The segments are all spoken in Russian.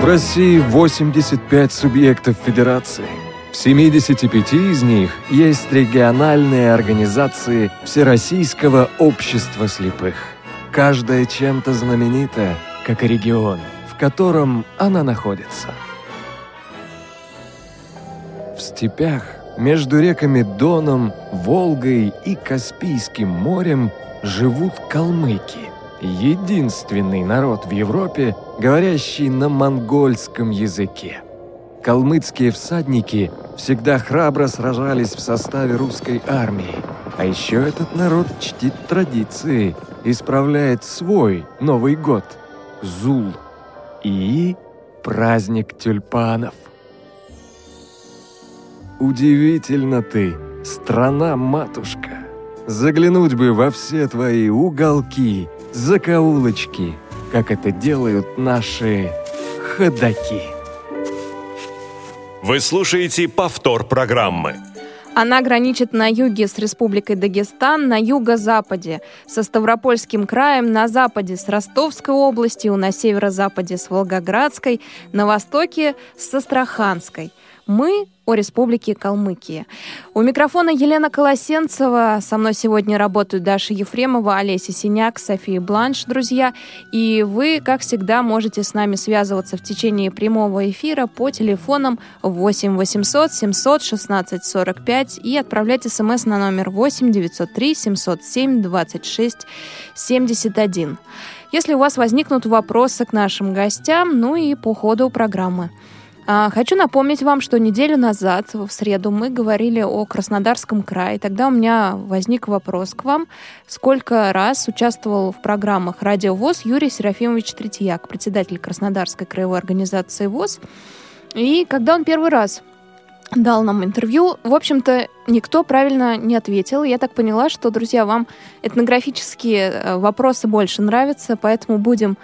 В России 85 субъектов федерации. В 75 из них есть региональные организации Всероссийского общества слепых. Каждая чем-то знаменита, как и регион, в котором она находится. В степях между реками Доном, Волгой и Каспийским морем живут калмыки. Единственный народ в Европе, говорящий на монгольском языке. Калмыцкие всадники всегда храбро сражались в составе русской армии. А еще этот народ чтит традиции, исправляет свой Новый год – Зул и праздник тюльпанов. Удивительно ты, страна-матушка. Заглянуть бы во все твои уголки, закоулочки, как это делают наши ходоки. Вы слушаете повтор программы. Она граничит на юге с Республикой Дагестан, на юго-западе со Ставропольским краем, на западе с Ростовской областью, на северо-западе с Волгоградской, на востоке с Астраханской. Мы о Республике Калмыкия. У микрофона Елена Колосенцева. Со мной сегодня работают Даша Ефремова, Олеся Синяк, София Бланш, друзья. И вы, как всегда, можете с нами связываться в течение прямого эфира по телефонам 8 800 700 16 45 и отправлять смс на номер 8 903 707 26 71. Если у вас возникнут вопросы к нашим гостям, ну и по ходу программы. Хочу напомнить вам, что неделю назад, в среду, мы говорили о Краснодарском крае. Тогда у меня возник вопрос к вам. Сколько раз участвовал в программах «Радио ВОС» Юрий Серафимович Третьяк, председатель Краснодарской краевой организации ВОС. И когда он первый раз дал нам интервью, в общем-то, никто правильно не ответил. Я так поняла, что, друзья, вам этнографические вопросы больше нравятся, поэтому будем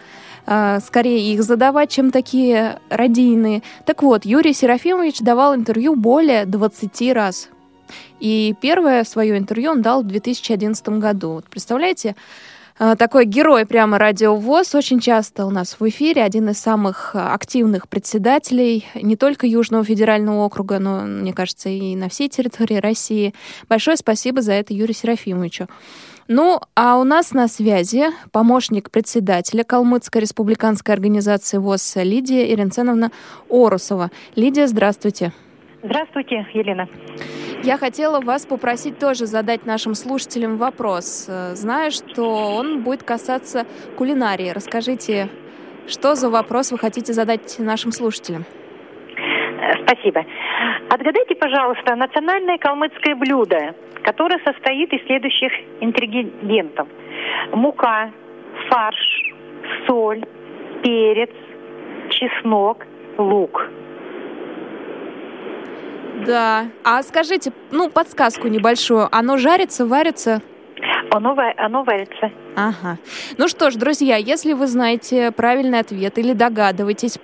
скорее их задавать, чем такие радийные. Так вот, Юрий Серафимович давал интервью более 20 раз. И первое свое интервью он дал в 2011 году. Вот представляете, такой герой прямо Радио ВОС, очень часто у нас в эфире, один из самых активных председателей не только Южного федерального округа, но, мне кажется, и на всей территории России. Большое спасибо за это Юрию Серафимовичу. Ну, а у нас на связи помощник председателя Калмыцкой республиканской организации ВОС Лидия Иринценовна Орусова. Лидия, здравствуйте. Здравствуйте, Елена. Я хотела вас попросить тоже задать нашим слушателям вопрос. Знаю, что он будет касаться кулинарии. Расскажите, что за вопрос вы хотите задать нашим слушателям? Спасибо. Отгадайте, пожалуйста, национальное калмыцкое блюдо, которое состоит из следующих ингредиентов: мука, фарш, соль, перец, чеснок, лук. Да. А скажите, ну, подсказку небольшую. Оно жарится, варится? Оно варится. Ага. Ну что ж, друзья, если вы знаете правильный ответ или догадываетесь,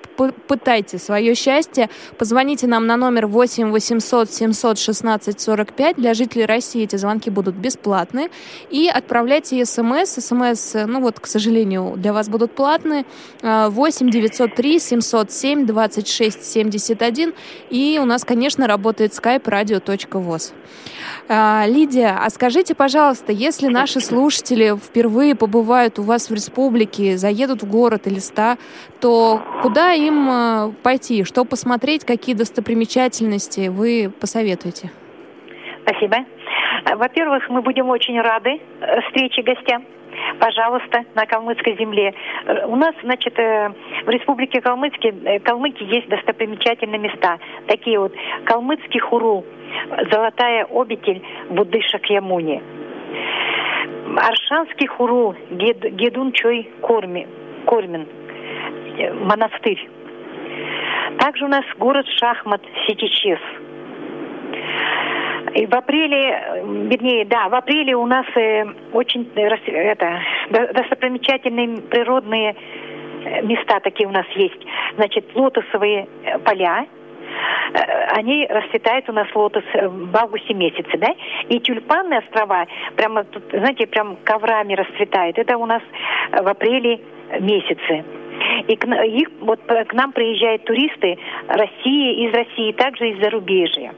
пытайте свое счастье. Позвоните нам на номер 8 800 716 45. Для жителей России эти звонки будут бесплатны. И отправляйте смс. СМС, ну вот, к сожалению, для вас будут платные. 8 903 707 26 71. И у нас, конечно, работает Skype radio.voz. Лидия, а скажите, пожалуйста, если наши слушатели впервые побывают у вас в республике, заедут в город Элиста, то куда им пойти, что посмотреть, какие достопримечательности вы посоветуете? Спасибо. Во-первых, мы будем очень рады встрече гостям. Пожалуйста, на калмыцкой земле. У нас, значит, в Республике Калмыкии есть достопримечательные места. Такие вот Калмыцкий хурул, Золотая обитель Будды Шакьямуни, Аршанский хурул, Гедунчой кормен, монастырь. Также у нас город шахмат Ситичев. И в апреле у нас очень достопримечательные природные места такие у нас есть. Значит, лотосовые поля. Они расцветают у нас лотос в августе месяце, да? И тюльпанные острова прямо тут, знаете, прям коврами расцветают. Это у нас в апреле месяце. И к нам приезжают туристы России, из России, также из зарубежья.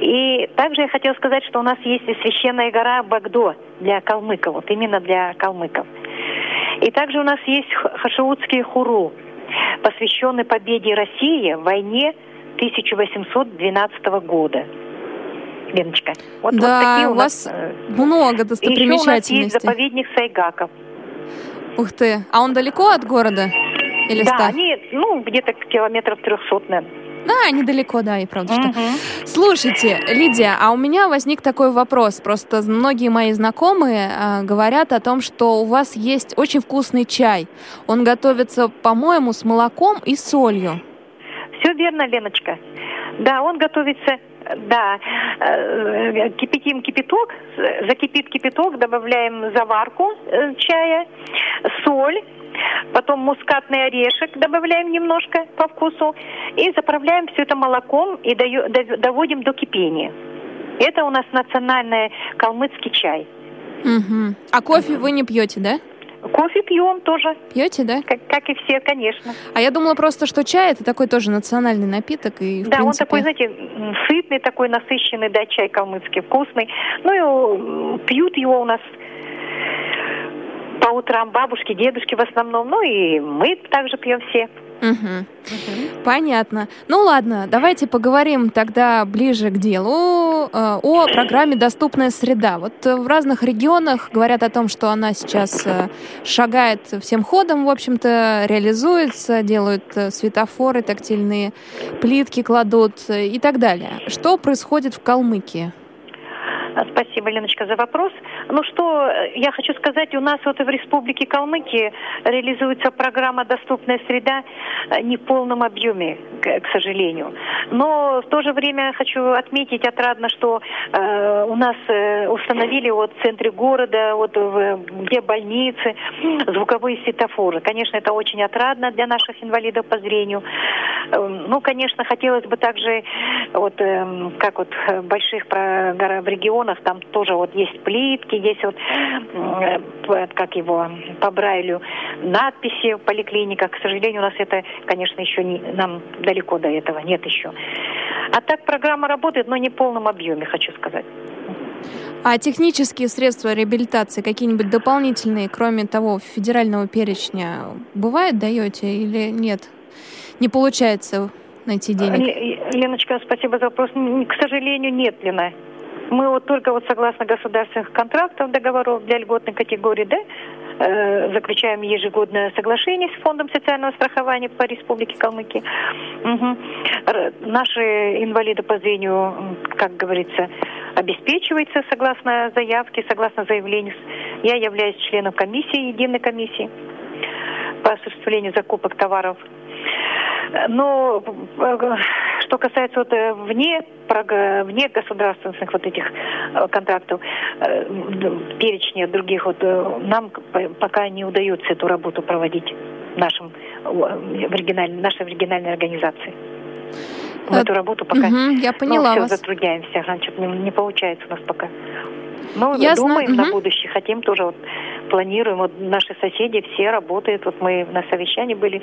И также я хотела сказать, что у нас есть и священная гора Багдо для калмыков, вот именно для калмыков. И также у нас есть хашиутский хурул, посвященный победе России в войне 1812 года. Леночка, вот, да, вот такие у нас много достопримечательностей. Еще у нас есть заповедник Сайгаков. Ух ты, а он далеко от города? Или да, нет, где-то километров 300, наверное. Да, недалеко, да, и правда, что. Слушайте, Лидия, а у меня возник такой вопрос. Просто многие мои знакомые говорят о том, что у вас есть очень вкусный чай. Он готовится, по-моему, с молоком и солью. Все верно, Леночка. Да, он готовится... Да, кипятим кипяток, закипит кипяток, добавляем заварку чая, соль, потом мускатный орешек добавляем немножко по вкусу и заправляем все это молоком и доводим до кипения. Это у нас национальный калмыцкий чай. Угу. А кофе вы не пьете, да? Кофе пьем тоже. Пьете, да? Как и все, конечно. А я думала просто, что чай — это такой тоже национальный напиток. И, да, принципе... он такой, знаете, сытный, такой насыщенный, да, чай калмыцкий, вкусный. Ну и пьют его у нас по утрам бабушки, дедушки в основном. Ну и мы также пьем все. Понятно. Ну ладно, давайте поговорим тогда ближе к делу о программе «Доступная среда». Вот в разных регионах говорят о том, что она сейчас шагает всем ходом, в общем-то, реализуется, делают светофоры, тактильные плитки кладут и так далее. Что происходит в Калмыкии? Спасибо, Леночка, за вопрос. Ну что, я хочу сказать, у нас вот в Республике Калмыкия реализуется программа «Доступная среда» не в полном объеме, к сожалению. Но в то же время хочу отметить отрадно, что у нас установили вот в центре города, вот где больницы, звуковые светофоры. Конечно, это очень отрадно для наших инвалидов по зрению. Ну, конечно, хотелось бы также, вот как вот в больших в регионах, там тоже вот есть плитки, есть вот, как его, по Брайлю, надписи в поликлиниках. К сожалению, у нас это, конечно, еще не, нам далеко до этого, нет еще. А так программа работает, но не в полном объеме, хочу сказать. А технические средства реабилитации какие-нибудь дополнительные, кроме того федерального перечня, бывает, даете или нет? Не получается найти денег? Леночка, спасибо за вопрос. К сожалению, нет, Лена. Мы вот только вот согласно государственных контрактов, договоров для льготной категории, да, заключаем ежегодное соглашение с Фондом социального страхования по Республике Калмыкия. Угу. Наши инвалиды по зрению, как говорится, обеспечиваются согласно заявке, согласно заявлению. Я являюсь членом комиссии, единой комиссии по осуществлению закупок товаров. Но что касается вот вне государственных вот этих контрактов, перечня других, вот нам пока не удается эту работу проводить нашей оригинальной организации. Мы эту работу пока я поняла вас. Затрудняемся, значит, не получается у нас пока. Но думаем на будущее, хотим тоже, вот, планируем. Вот наши соседи все работают. Вот мы на совещании были,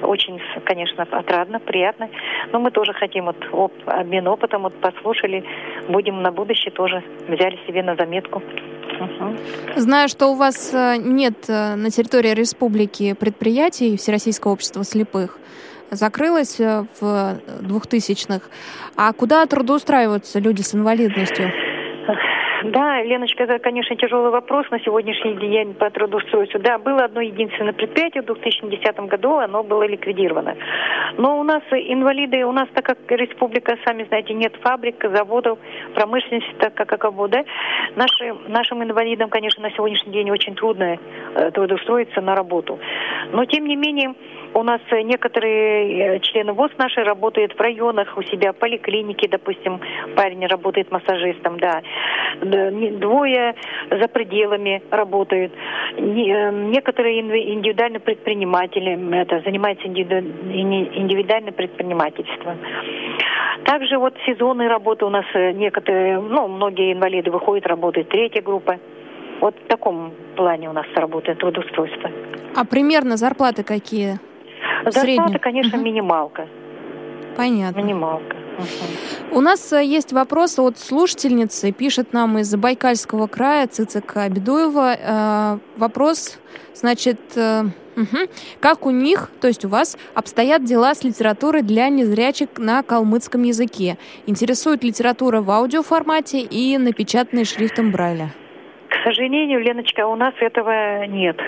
очень, конечно, отрадно, приятно. Но мы тоже хотим вот обмен опытом, вот послушали, будем на будущее тоже взяли себе на заметку. Знаю, что у вас нет на территории республики предприятий Всероссийского общества слепых. Закрылась в 2000-х. А куда трудоустраиваются люди с инвалидностью? Да, Леночка, это, конечно, тяжелый вопрос на сегодняшний день по трудоустройству. Да, было одно единственное предприятие в 2010 году, оно было ликвидировано. Но у нас инвалиды, у нас, так как республика, сами знаете, нет фабрик, заводов, промышленности, так как таковой, да, нашим инвалидам, конечно, на сегодняшний день очень трудно трудоустроиться на работу. Но, тем не менее, у нас некоторые члены ВОС наши работают в районах, у себя в поликлинике, допустим, парень работает массажистом, да. Двое за пределами работают. Некоторые индивидуальные предприниматели, занимаются индивидуальным предпринимательством. Также вот сезонные работы у нас некоторые, многие инвалиды выходят, работают третья группа. Вот в таком плане у нас работает трудоустройство. А примерно зарплаты какие? Зарплата, конечно, минималка. Понятно. Минималка. У нас есть вопрос от слушательницы, пишет нам из Забайкальского края Цицик Абедуева. Вопрос, значит, как у них, то есть у вас, обстоят дела с литературой для незрячих на калмыцком языке? Интересует литература в аудиоформате и напечатанной шрифтом Брайля? К сожалению, Леночка, у нас этого нет.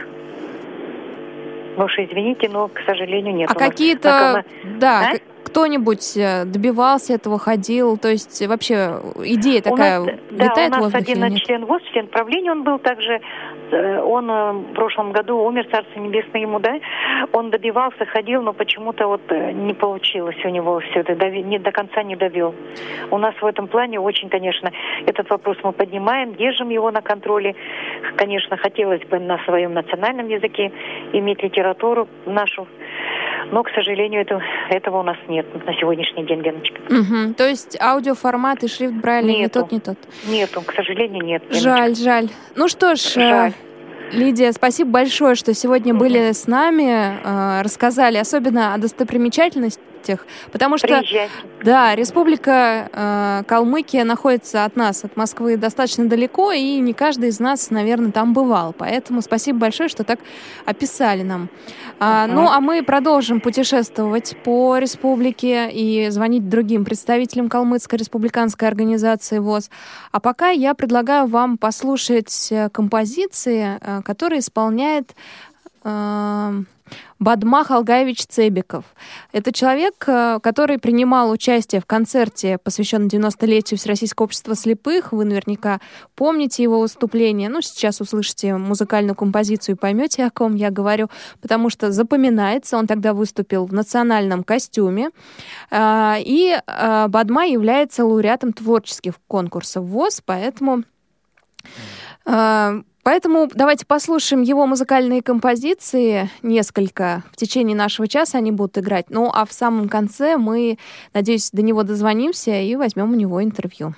Уж извините, но, к сожалению, нет. А какие-то... Да, кто-нибудь добивался этого, ходил? То есть вообще идея такая у нас, летает в воздухе? Да, у нас один член ВОС, член правления, он был также, он в прошлом году умер, царство небесное ему, да? Он добивался, ходил, но почему-то вот не получилось у него все это, до конца не довел. У нас в этом плане очень, конечно, этот вопрос мы поднимаем, держим его на контроле. Конечно, хотелось бы на своем национальном языке иметь литературу нашу, но, к сожалению, этого у нас нет на сегодняшний день, Леночка. Угу. То есть аудиоформат и шрифт Брайля не тот, не тот? Нету, к сожалению, нет. Леночка. Жаль. Ну что ж, жаль. Лидия, спасибо большое, что сегодня были с нами, рассказали особенно о достопримечательностях, потому что Республика Калмыкия находится от нас, от Москвы, достаточно далеко, и не каждый из нас, наверное, там бывал. Поэтому спасибо большое, что так описали нам. Ну, а мы продолжим путешествовать по республике и звонить другим представителям Калмыцкой республиканской организации ВОС. А пока я предлагаю вам послушать композиции, который исполняет Бадмах Алгаевич Цебиков. Это человек, который принимал участие в концерте, посвященном 90-летию Всероссийского общества слепых. Вы наверняка помните его выступление. Ну, сейчас услышите музыкальную композицию и поймете, о ком я говорю, потому что запоминается. Он тогда выступил в национальном костюме. И Бадма является лауреатом творческих конкурсов ВОС, Поэтому давайте послушаем его музыкальные композиции, несколько в течение нашего часа они будут играть. Ну а в самом конце мы, надеюсь, до него дозвонимся и возьмем у него интервью.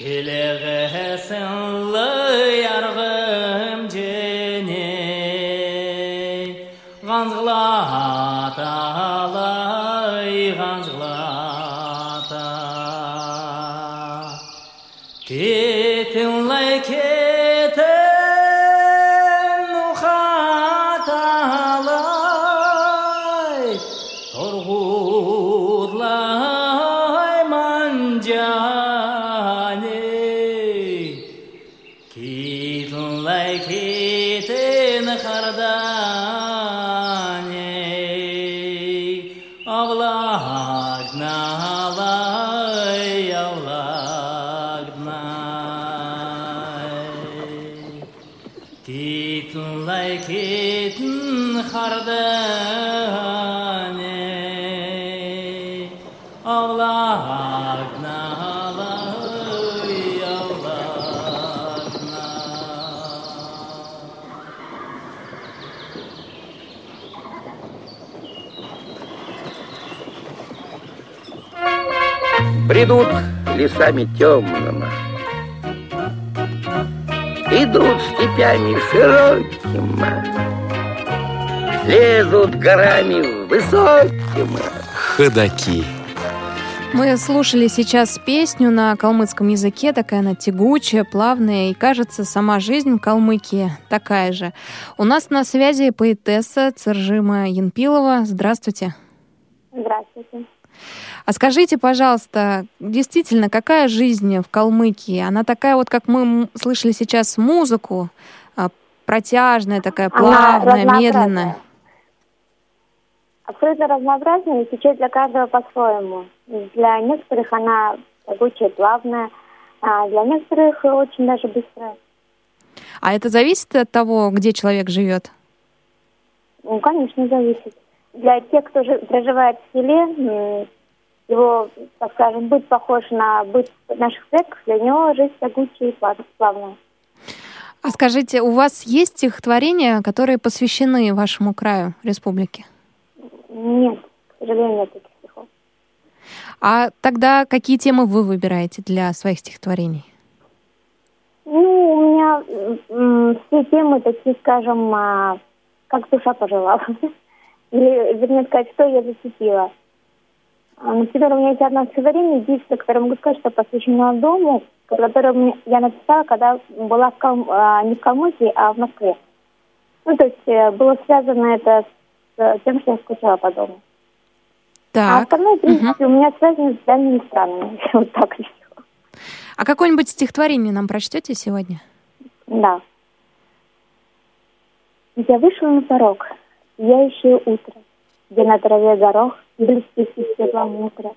Келеғесін лы ярғым жіне Идут лесами темными, идут степями широкими, лезут горами высокими. Ходоки. Мы слушали сейчас песню на калмыцком языке, такая она тягучая, плавная, и, кажется, сама жизнь Калмыкии такая же. У нас на связи поэтесса Цэрджима Янпилова. Здравствуйте. Здравствуйте. А скажите, пожалуйста, действительно, какая жизнь в Калмыкии? Она такая вот, как мы слышали сейчас музыку, протяжная такая, плавная, медленная? Абсолютно разнообразная и течет для каждого по-своему. Для некоторых она тягучая, плавная, а для некоторых очень даже быстрая. А это зависит от того, где человек живет? Ну, конечно, зависит. Для тех, кто проживает в селе, его, так скажем, быт похож на быт наших предков, для него жизнь тягучая и плавная. А скажите, у вас есть стихотворения, которые посвящены вашему краю, республике? Нет, к сожалению, нет таких стихов. А тогда какие темы вы выбираете для своих стихотворений? Ну, у меня все темы такие, скажем, как душа пожелала. Или, вернее сказать, что я зацепила. Например, у меня есть одно стихотворение, единственное, которое могу сказать, что посвящено дому, которое я написала, когда была не в Калмыкии, а в Москве. Ну, то есть было связано это с тем, что я скучала по дому. Так. А остальное, в принципе, у меня связано с дальними странами. Вот так решила. А какое-нибудь стихотворение нам прочтете сегодня? Да. Я вышла на порог, сияющее утро, где на траве горох блестит из светлого утра.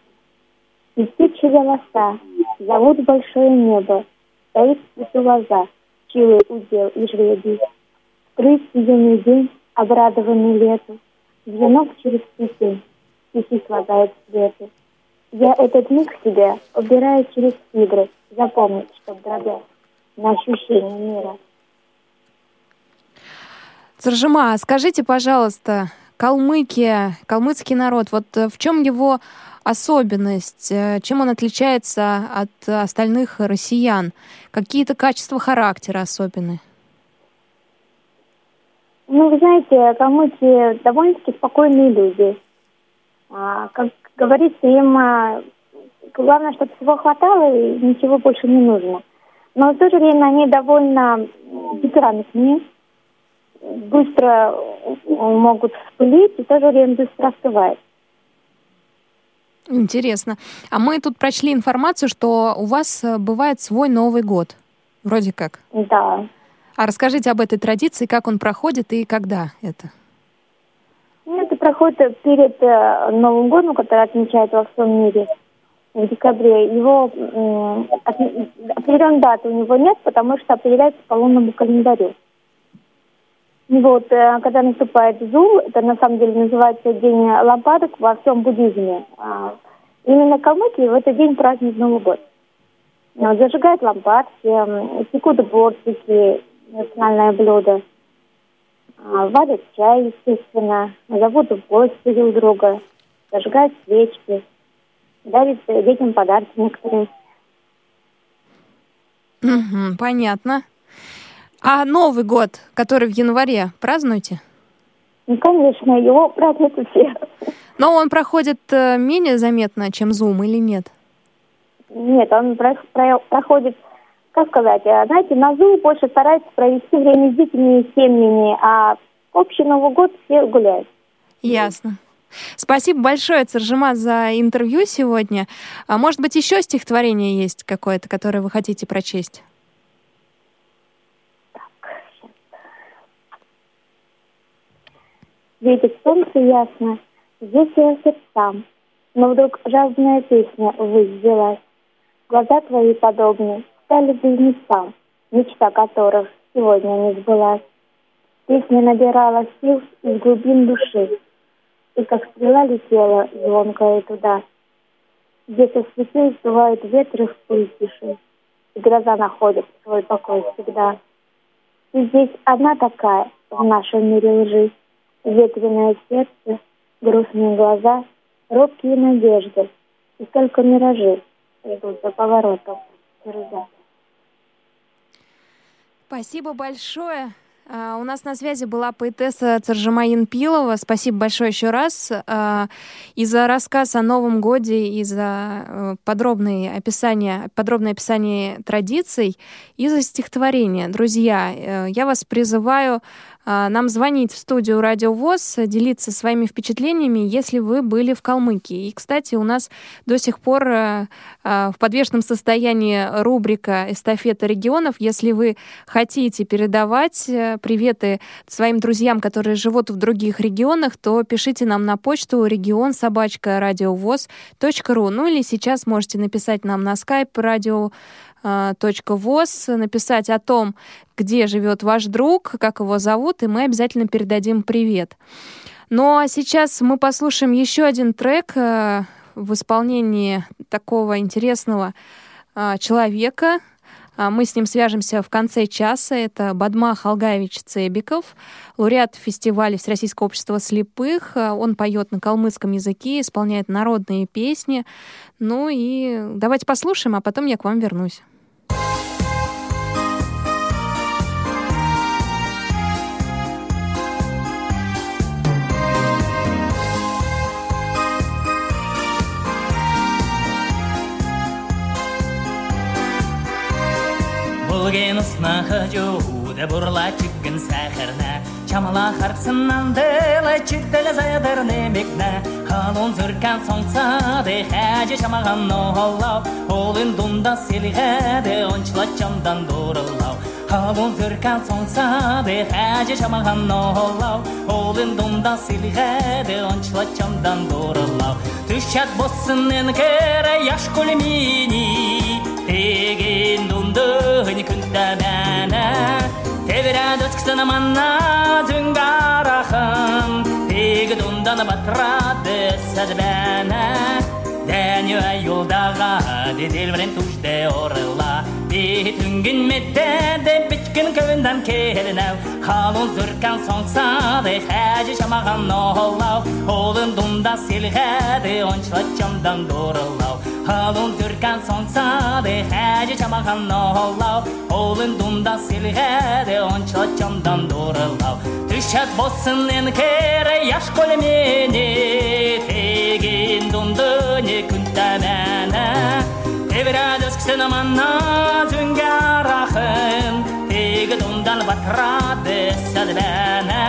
И птичьи голоса зовут большое небо, стоит цвету лоза, чилый удел и жребий. Вскрыть юный день, обрадованный лету, звенок через песнь, тихий слагает свету. Я этот миг себя убираю через игры, запомнить, чтоб дробя на ощущение мира. Цэрджима, скажите, пожалуйста, Калмыкия, калмыцкий народ, вот в чем его особенность, чем он отличается от остальных россиян? Какие-то качества характера особенные? Ну, вы знаете, калмыки довольно-таки спокойные люди. Как говорится, им главное, чтобы всего хватало и ничего больше не нужно. Но в то же время они довольно грамотные. Быстро могут вспылить и в то же время быстро остывает. Интересно. А мы тут прочли информацию, что у вас бывает свой Новый год. Вроде как. Да. А расскажите об этой традиции, как он проходит и когда это? Это проходит перед Новым годом, который отмечают во всем мире в декабре. Его определенной даты у него нет, потому что определяется по лунному календарю. Вот, когда наступает Зул, это на самом деле называется День лампадок во всем буддизме. Именно калмыки в этот день празднуют Новый год. Зажигают лампадки, пекут бортики, национальное блюдо. Варят чай, естественно, зовут в гости друг друга, зажигают свечки, дарят детям подарки некоторые. Понятно. А Новый год, который в январе, празднуете? Ну, конечно, его празднуют все. Но он проходит менее заметно, чем Зум, или нет? Нет, он проходит, как сказать, знаете, на Зум больше стараются провести время с детьми и семьями, а общий Новый год все гуляют. Ясно. Спасибо большое, Цэрджима, за интервью сегодня. А может быть, еще стихотворение есть какое-то, которое вы хотите прочесть? Видит солнце ясно, здесь я сердцам, но вдруг жалобная песня ввысь взялась. Глаза твои подобны стали близнецам, мечта которых сегодня не сбылась. Песня набирала сил из глубин души, и как стрела летела звонкая туда, где со светей сдувают ветры в пыль тиши, и гроза находит свой покой всегда. И здесь одна такая в нашем мире лжи: ветреное сердце, грустные глаза, робкие надежды, и только миражи идут за поворотом гроза. Спасибо большое. У нас на связи была поэтесса Цэрджима Янпилова. Спасибо большое еще раз и за рассказ о Новом Годе, и за подробное описание традиций, и за стихотворение. Друзья, я вас призываю нам звонить в студию Радио ВОС, делиться своими впечатлениями, если вы были в Калмыкии. И, кстати, у нас до сих пор в подвешенном состоянии рубрика «Эстафета регионов». Если вы хотите передавать приветы своим друзьям, которые живут в других регионах, то пишите нам на почту region@radiovos.ru. Ну или сейчас можете написать нам на Skype radio.voz, написать о том, где живет ваш друг, как его зовут, и мы обязательно передадим привет. Ну а сейчас мы послушаем еще один трек в исполнении такого интересного человека. Мы с ним свяжемся в конце часа. Это Бадмах Алгаевич Цебиков, лауреат фестиваля Всероссийского общества слепых. Он поет на калмыцком языке, исполняет народные песни. Ну и давайте послушаем, а потом я к вам вернусь. Bulgin snaha juhuda burla chikin saharna Chamala harpsinan dela chitela zayadar nemekna Halun zirkan songsa de haji shamagan nohollav Olin dunda silihe de onchla chamdan dorillav Halun zirkan songsa de haji shamagan nohollav Olin dunda silihe de onchla chamdan dorillav Tüshak bossin enkere yash kulmini Tegin Hıni künde bana Tevira dötküsünüm anna Züngarahım Tegi dundanı batradı Sır bana Deni ve yoldağa Dedil vren tuş de orla Dehi tüngün meddede Bitkün kövünden kelinav Halun zırkan sonsadı Hacı şamağın oğlav Oğlun dunda silhedi Onçla çamdan doğrulav Halun zırkan sonsadı Hacı şamağın oğlav Oğlun dunda silhedi Onçla çamdan doğrulav Düşet bozsun en kere Yaş kolmeni Tegin dundu ne künde bana Evra dösküsünüm anna Züngarahım Тегі дұндан батырады сәл бәні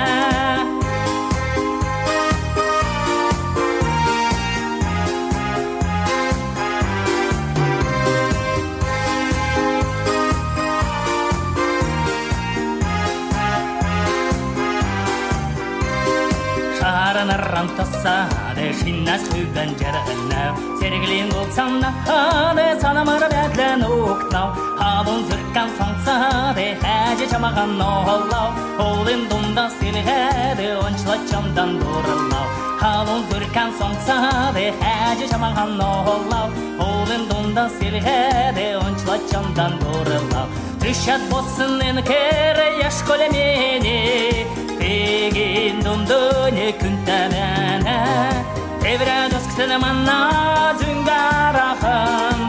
Шарыныр антысады шиннас көбін жарғынау Сергілен болсам нахады санамыр бәдлін ұқтау Halun zırkan sansade Hacı çamağın oğlav Oğlun dunda silhedi Onçla çamdan doğrulav Halun zırkan sansade Hacı çamağın oğlav Oğlun dunda silhedi Onçla çamdan doğrulav Düşet bozsun en kere Yaş kolemini Tegin dundu ne künte bana Evre dösküsünüm anna Züngarahım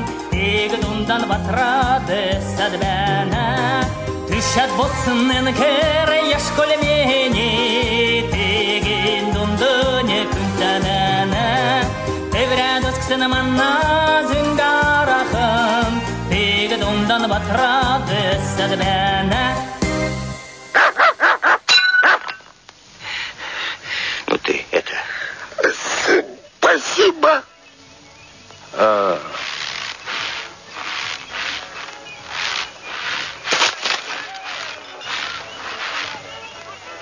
Дундан батрады садбана Түшәт болсын ән кәрі Яш көлемені Теген дунды не күнтәнәні Тәвірә дөскісіні манна Зүнгарахым Тегі дундан батрады садбана Ну ты это... Спасибо!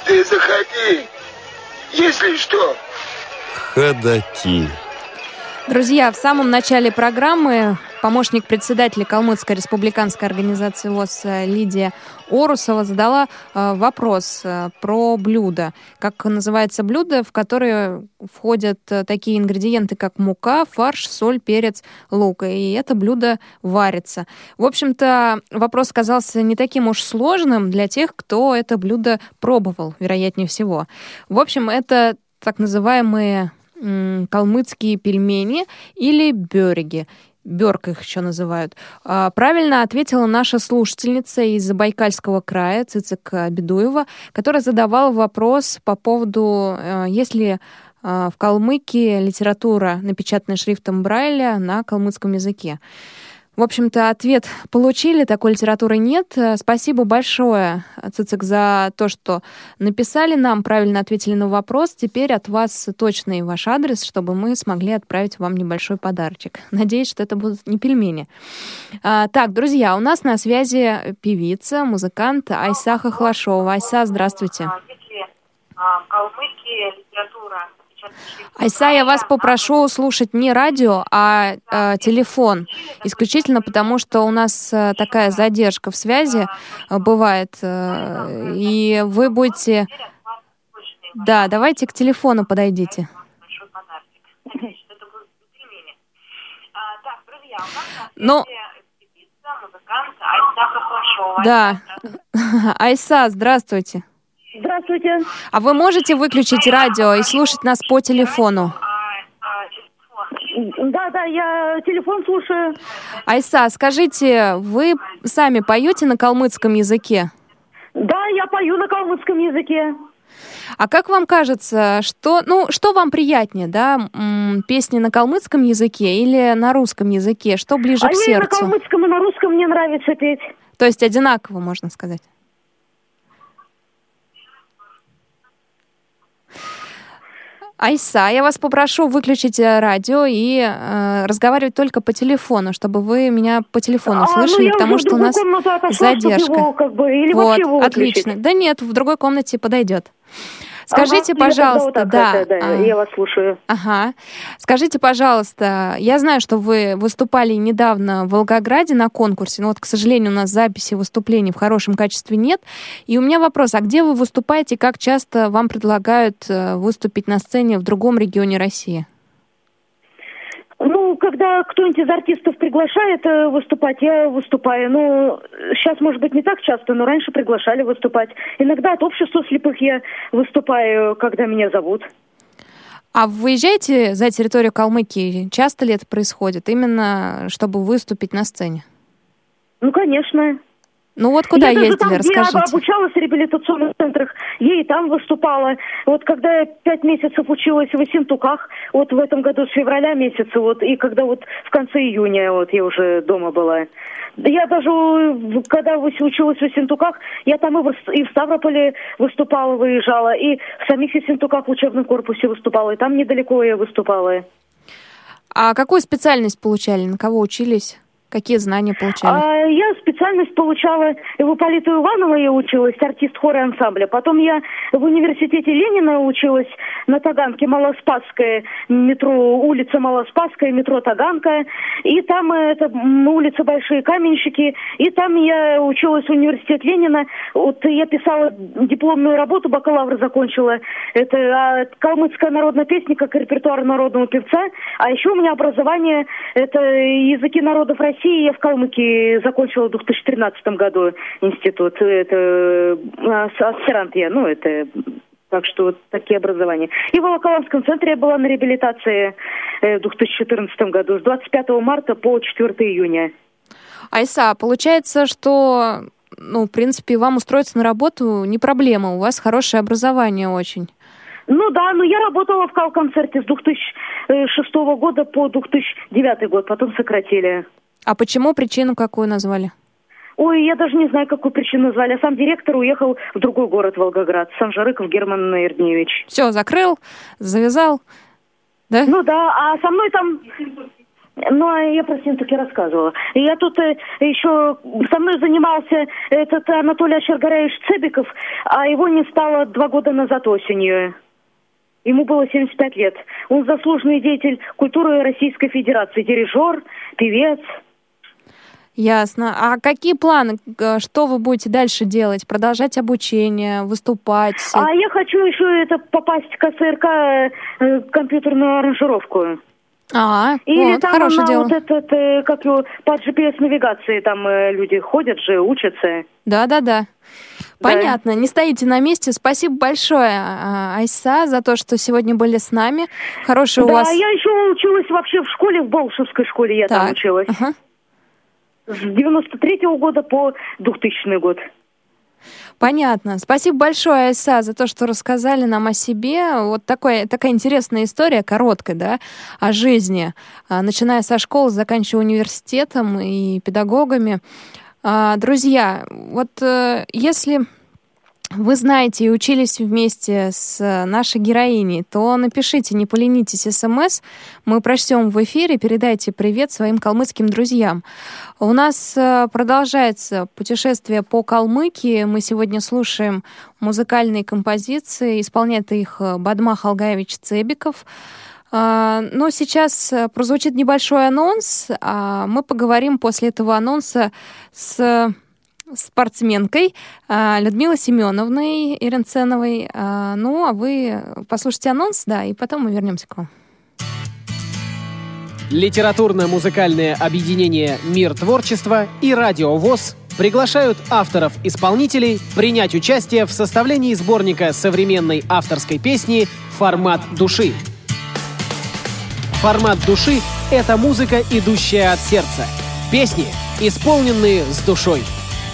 Ты заходи, если что. Ходоки. Друзья, в самом начале программы помощник председателя Калмыцкой республиканской организации ВОС Лидия Орусова задала вопрос про блюдо. Как называется блюдо, в которое входят такие ингредиенты, как мука, фарш, соль, перец, лук. И это блюдо варится. В общем-то, вопрос казался не таким уж сложным для тех, кто это блюдо пробовал, вероятнее всего. В общем, это так называемые калмыцкие пельмени или бёреги. Бёрг их еще называют. Правильно ответила наша слушательница из Забайкальского края Цицик Абедуева, которая задавала вопрос по поводу, есть ли в Калмыкии литература, напечатанная шрифтом Брайля на калмыцком языке. В общем-то, ответ получили, такой литературы нет. Спасибо большое, Цицик, за то, что написали нам, правильно ответили на вопрос. Теперь от вас точный ваш адрес, чтобы мы смогли отправить вам небольшой подарочек. Надеюсь, что это будут не пельмени. Так, друзья, у нас на связи певица, музыкант Айсаха Хлашова. Айса, здравствуйте. Айса, я вас попрошу слушать не радио, а телефон, исключительно потому, что у нас такая задержка в связи бывает, и вы будете... Да, давайте к телефону подойдите. Ну... Да, Айса, здравствуйте. Здравствуйте. А вы можете выключить радио и слушать нас по телефону? Да, я телефон слушаю. Айса, скажите, вы сами поете на калмыцком языке? Да, я пою на калмыцком языке. А как вам кажется, что вам приятнее, да, песни на калмыцком языке или на русском языке? Что ближе к сердцу? На калмыцком и на русском мне нравится петь. То есть одинаково, можно сказать? Айса, я вас попрошу выключить радио и разговаривать только по телефону, чтобы вы меня по телефону слышали, потому что у нас задержка. Или отлично. Да нет, в другой комнате подойдет. Скажите, пожалуйста, я вас слушаю. Ага. Скажите, пожалуйста, я знаю, что вы выступали недавно в Волгограде на конкурсе, но вот, к сожалению, у нас записи выступлений в хорошем качестве нет. И у меня вопрос, а где вы выступаете, как часто вам предлагают выступить на сцене в другом регионе России? Ну, когда кто-нибудь из артистов приглашает выступать, я выступаю. Ну, сейчас, может быть, не так часто, но раньше приглашали выступать. Иногда от общества слепых я выступаю, когда меня зовут. А вы выезжаете за территорию Калмыкии? Часто ли это происходит? Именно, чтобы выступить на сцене? Ну, конечно. Ну вот куда ездили, расскажите. Я обучалась в реабилитационных центрах, я и там выступала. Вот когда я 5 месяцев училась в Ессентуках, вот в этом году с февраля месяца, вот, и когда вот в конце июня вот я уже дома была. Я даже, когда училась в Ессентуках, я там и в Ставрополе выступала, выезжала, и в самих Ессентуках в учебном корпусе выступала, и там недалеко я выступала. А какую специальность получали, на кого учились? Какие знания получали? Я специальность получала в Ипполита Иванова, я училась, артист хора и ансамбля. Потом я в университете Ленина училась на Таганке, Малоспасская, метро, улица Малоспасская, метро Таганка. И там это улица Большие Каменщики. И там я училась в университет Ленина. Вот я писала дипломную работу, бакалавр закончила. Это калмыцкая народная песня как репертуар народного певца. А еще у меня образование, это языки народов России. Я в Калмыкии закончила в 2013 году институт. Это аспирант я, так что вот такие образования. И в Волоколамском центре я была на реабилитации в 2014 году, с 25 марта по 4 июня. Айса, получается, что, в принципе, вам устроиться на работу не проблема, у вас хорошее образование очень. Ну да, я работала в Калконцерте с 2006 года по 2009 год, потом сократили. А почему, причину какую назвали? Ой, я даже не знаю, какую причину назвали. А сам директор уехал в другой город, Волгоград. Санжарыков Герман Ирдневич. Все, закрыл, завязал, да? Ну да, а со мной там... я про Ессентуки рассказывала. И я тут еще... Со мной занимался этот Анатолий Ачаргаряевич Цебиков, а его не стало 2 года назад осенью. Ему было 75 лет. Он заслуженный деятель культуры Российской Федерации, дирижер, певец. Ясно. А какие планы? Что вы будете дальше делать? Продолжать обучение, выступать? А я хочу еще это попасть в КСРК, компьютерную аранжировку. Или вот, там хорошее дело. Вот этот, как его, по GPS-навигации там люди ходят же, учатся. Да-да-да. Понятно, да. Не стоите на месте. Спасибо большое, Айса, за то, что сегодня были с нами. Хорошее у вас... Да, я еще училась вообще в школе, в Болшевской школе я там училась. Ага. С 93-го года по 2000 год. Понятно. Спасибо большое, Айса, за то, что рассказали нам о себе. Вот такая интересная история, короткая, да, о жизни. Начиная со школы, заканчивая университетом и педагогами. Друзья, вот если вы знаете и учились вместе с нашей героиней, то напишите, не поленитесь, смс. Мы прочтем в эфире, передайте привет своим калмыцким друзьям. У нас продолжается путешествие по Калмыкии. Мы сегодня слушаем музыкальные композиции. Исполняет их Бадмах Алгаевич Цебиков. Но сейчас прозвучит небольшой анонс. Мы поговорим после этого анонса с спортсменкой Людмилой Семеновной Иринценовой. Ну, а вы послушайте анонс, да, и потом мы вернемся к вам. Литературно-музыкальное объединение «Мир творчества» и «Радио ВОС» приглашают авторов-исполнителей принять участие в составлении сборника современной авторской песни «Формат души». «Формат души» — это музыка, идущая от сердца. Песни, исполненные с душой.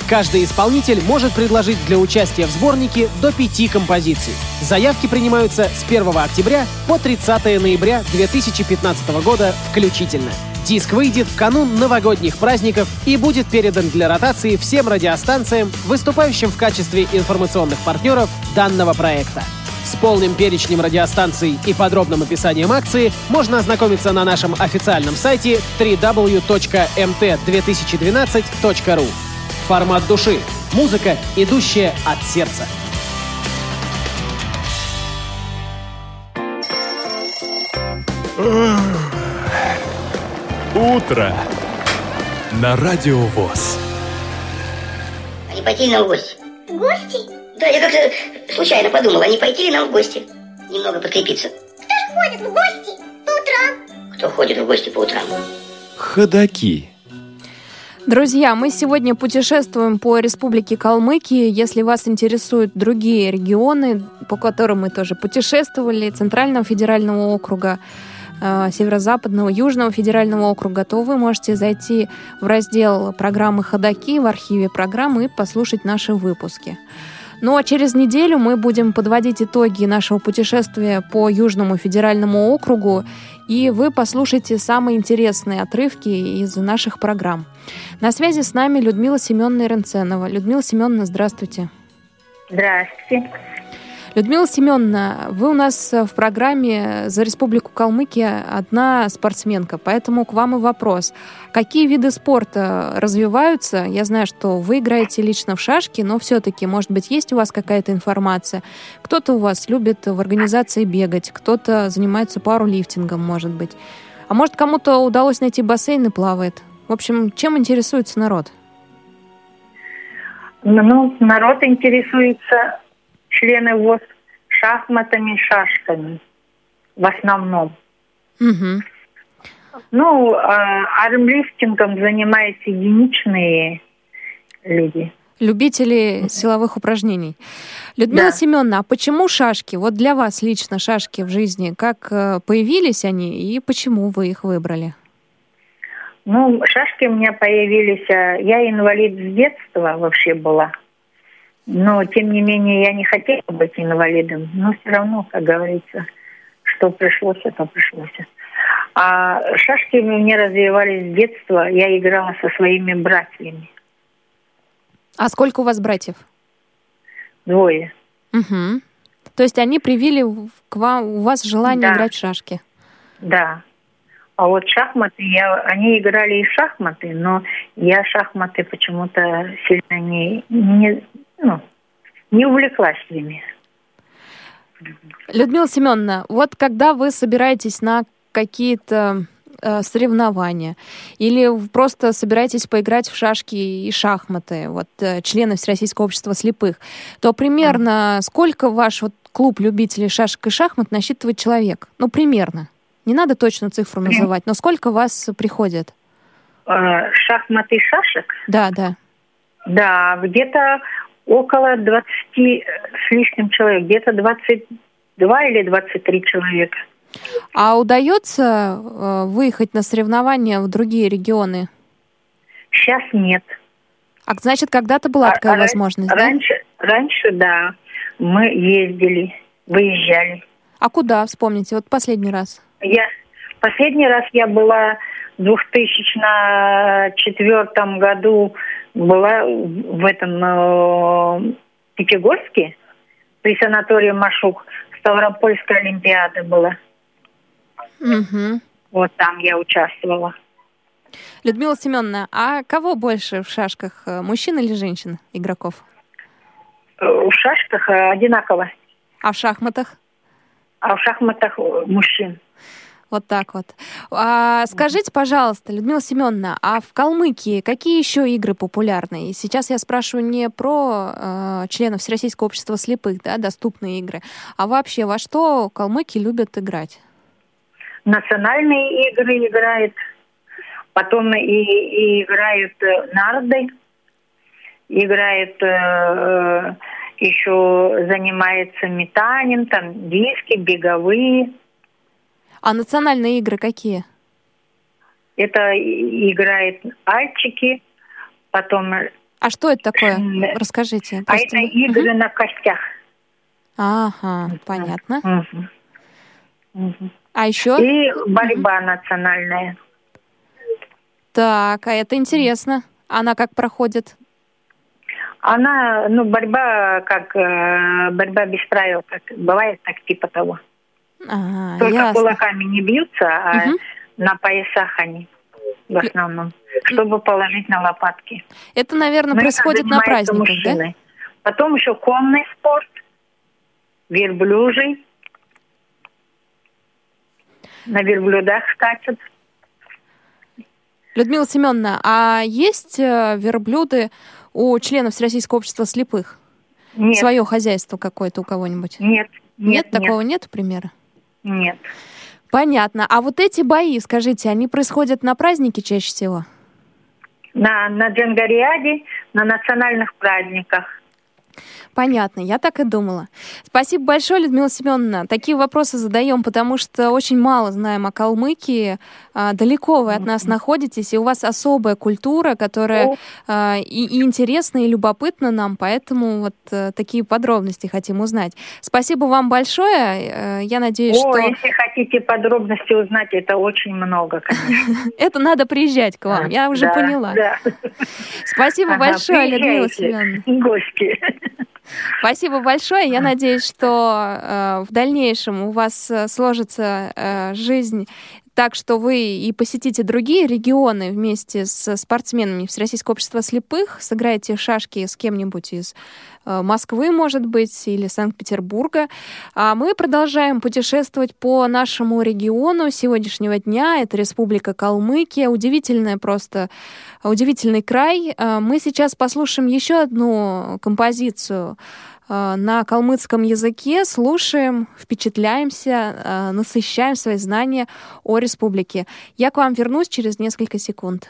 Каждый исполнитель может предложить для участия в сборнике до 5 композиций. Заявки принимаются с 1 октября по 30 ноября 2015 года включительно. Диск выйдет в канун новогодних праздников и будет передан для ротации всем радиостанциям, выступающим в качестве информационных партнеров данного проекта. С полным перечнем радиостанций и подробным описанием акции можно ознакомиться на нашем официальном сайте www.mt2012.ru. «Формат души» — музыка, идущая от сердца. Утро на Радио ВОС. А не пойти ли нам в гости? В гости? Да, я как-то случайно подумала, а не пойти ли нам в гости? Немного подкрепиться. Кто же ходит в гости по утрам? Кто ходит в гости по утрам? Ходоки. Друзья, мы сегодня путешествуем по Республике Калмыкия. Если вас интересуют другие регионы, по которым мы тоже путешествовали, Центрального федерального округа, Северо-Западного, Южного федерального округа, то вы можете зайти в раздел программы «Ходоки» в архиве программы и послушать наши выпуски. Ну а через неделю мы будем подводить итоги нашего путешествия по Южному федеральному округу, и вы послушаете самые интересные отрывки из наших программ. На связи с нами Людмила Семеновна Иринценова. Людмила Семеновна, здравствуйте. Здравствуйте. Людмила Семеновна, вы у нас в программе «За Республику Калмыкия» одна спортсменка, поэтому к вам и вопрос. Какие виды спорта развиваются? Я знаю, что вы играете лично в шашки, но все-таки, может быть, есть у вас какая-то информация? Кто-то у вас любит в организации бегать, кто-то занимается пауэрлифтингом, может быть. А может, кому-то удалось найти бассейн и плавает? В общем, чем интересуется народ? Ну, народ интересуется... Члены ВОС шахматами, шашками в основном. Угу. Ну, армлифтингом занимаются единичные люди. Любители силовых упражнений. Людмила Семеновна, а почему шашки? Вот для вас лично шашки в жизни, как появились они и почему вы их выбрали? Ну, шашки у меня появились... Я инвалид с детства вообще была. Но, тем не менее, я не хотела быть инвалидом. Но все равно, как говорится, что пришлось, то пришлось. А шашки у меня развивались с детства. Я играла со своими братьями. А сколько у вас братьев? 2. Угу. То есть они привили к вам, у вас желание играть в шашки? Да. А вот шахматы, они играли и в шахматы, но я шахматы почему-то сильно не увлеклась ими. Людмила Семеновна, вот когда вы собираетесь на какие-то соревнования или просто собираетесь поиграть в шашки и шахматы, вот члены Всероссийского общества слепых, то примерно сколько ваш вот клуб любителей шашек и шахмат насчитывает человек? Ну, примерно. Не надо точно цифру называть, но сколько вас приходит? Шахматы и шашек? Да. Да, где-то около 20 с лишним человек, где-то 22 или 23 человека. А удается выехать на соревнования в другие регионы? Сейчас нет. А значит, когда-то была такая возможность, да? Раньше, да, мы ездили, выезжали. А куда, вспомните, вот последний раз? Последний раз я была в 2004 году, была в этом Пятигорске, при санатории Машук, Ставропольская олимпиада была. Угу. Вот там я участвовала. Людмила Семеновна, а кого больше в шашках, мужчин или женщин, игроков? В шашках одинаково. А в шахматах? А в шахматах мужчин. Вот так вот. А скажите, пожалуйста, Людмила Семеновна, а в Калмыкии какие еще игры популярны? И сейчас я спрашиваю не про членов Всероссийского общества слепых, да, доступные игры, а вообще во что калмыки любят играть? Национальные игры играют, потом и играют нарды, играют еще занимается метанием, там диски, беговые. А национальные игры какие? Это играют альчики, потом... А что это такое? Расскажите. Просто... А это игры на костях. Ага, понятно. Угу. А еще? И борьба национальная. Так, а это интересно. Она как проходит? Она, борьба как... Борьба без правил. Как, бывает так, типа того. Ага, только ясно. Кулаками не бьются, а на поясах они в основном, чтобы положить на лопатки. Это, наверное, происходит на праздниках, мужчины. Да? Потом еще конный спорт, верблюжий. На верблюдах скачут. Людмила Семеновна, а есть верблюды у членов Всероссийского общества слепых? Нет. Свое хозяйство какое-то у кого-нибудь? Нет, такого нет примера? Нет. Понятно. А вот эти бои, скажите, они происходят на праздники чаще всего? На Джангариаде, на национальных праздниках. Понятно, я так и думала. Спасибо большое, Людмила Семеновна. Такие вопросы задаем, потому что очень мало знаем о Калмыкии. Далеко вы от нас находитесь, и у вас особая культура, которая и интересна, и любопытна нам, поэтому вот такие подробности хотим узнать. Спасибо вам большое. Я надеюсь, что... если хотите подробности узнать, это очень много, конечно. Это надо приезжать к вам, я уже поняла. Спасибо большое, Людмила Семеновна. Гости. Спасибо большое. Я надеюсь, что в дальнейшем у вас сложится жизнь так, что вы и посетите другие регионы вместе с спортсменами Всероссийского общества слепых, сыграете шашки с кем-нибудь из Москвы, может быть, или Санкт-Петербурга. А мы продолжаем путешествовать по нашему региону сегодняшнего дня. Это Республика Калмыкия. Удивительный край. Мы сейчас послушаем еще одну композицию на калмыцком языке, слушаем, впечатляемся, насыщаем свои знания о республике. Я к вам вернусь через несколько секунд.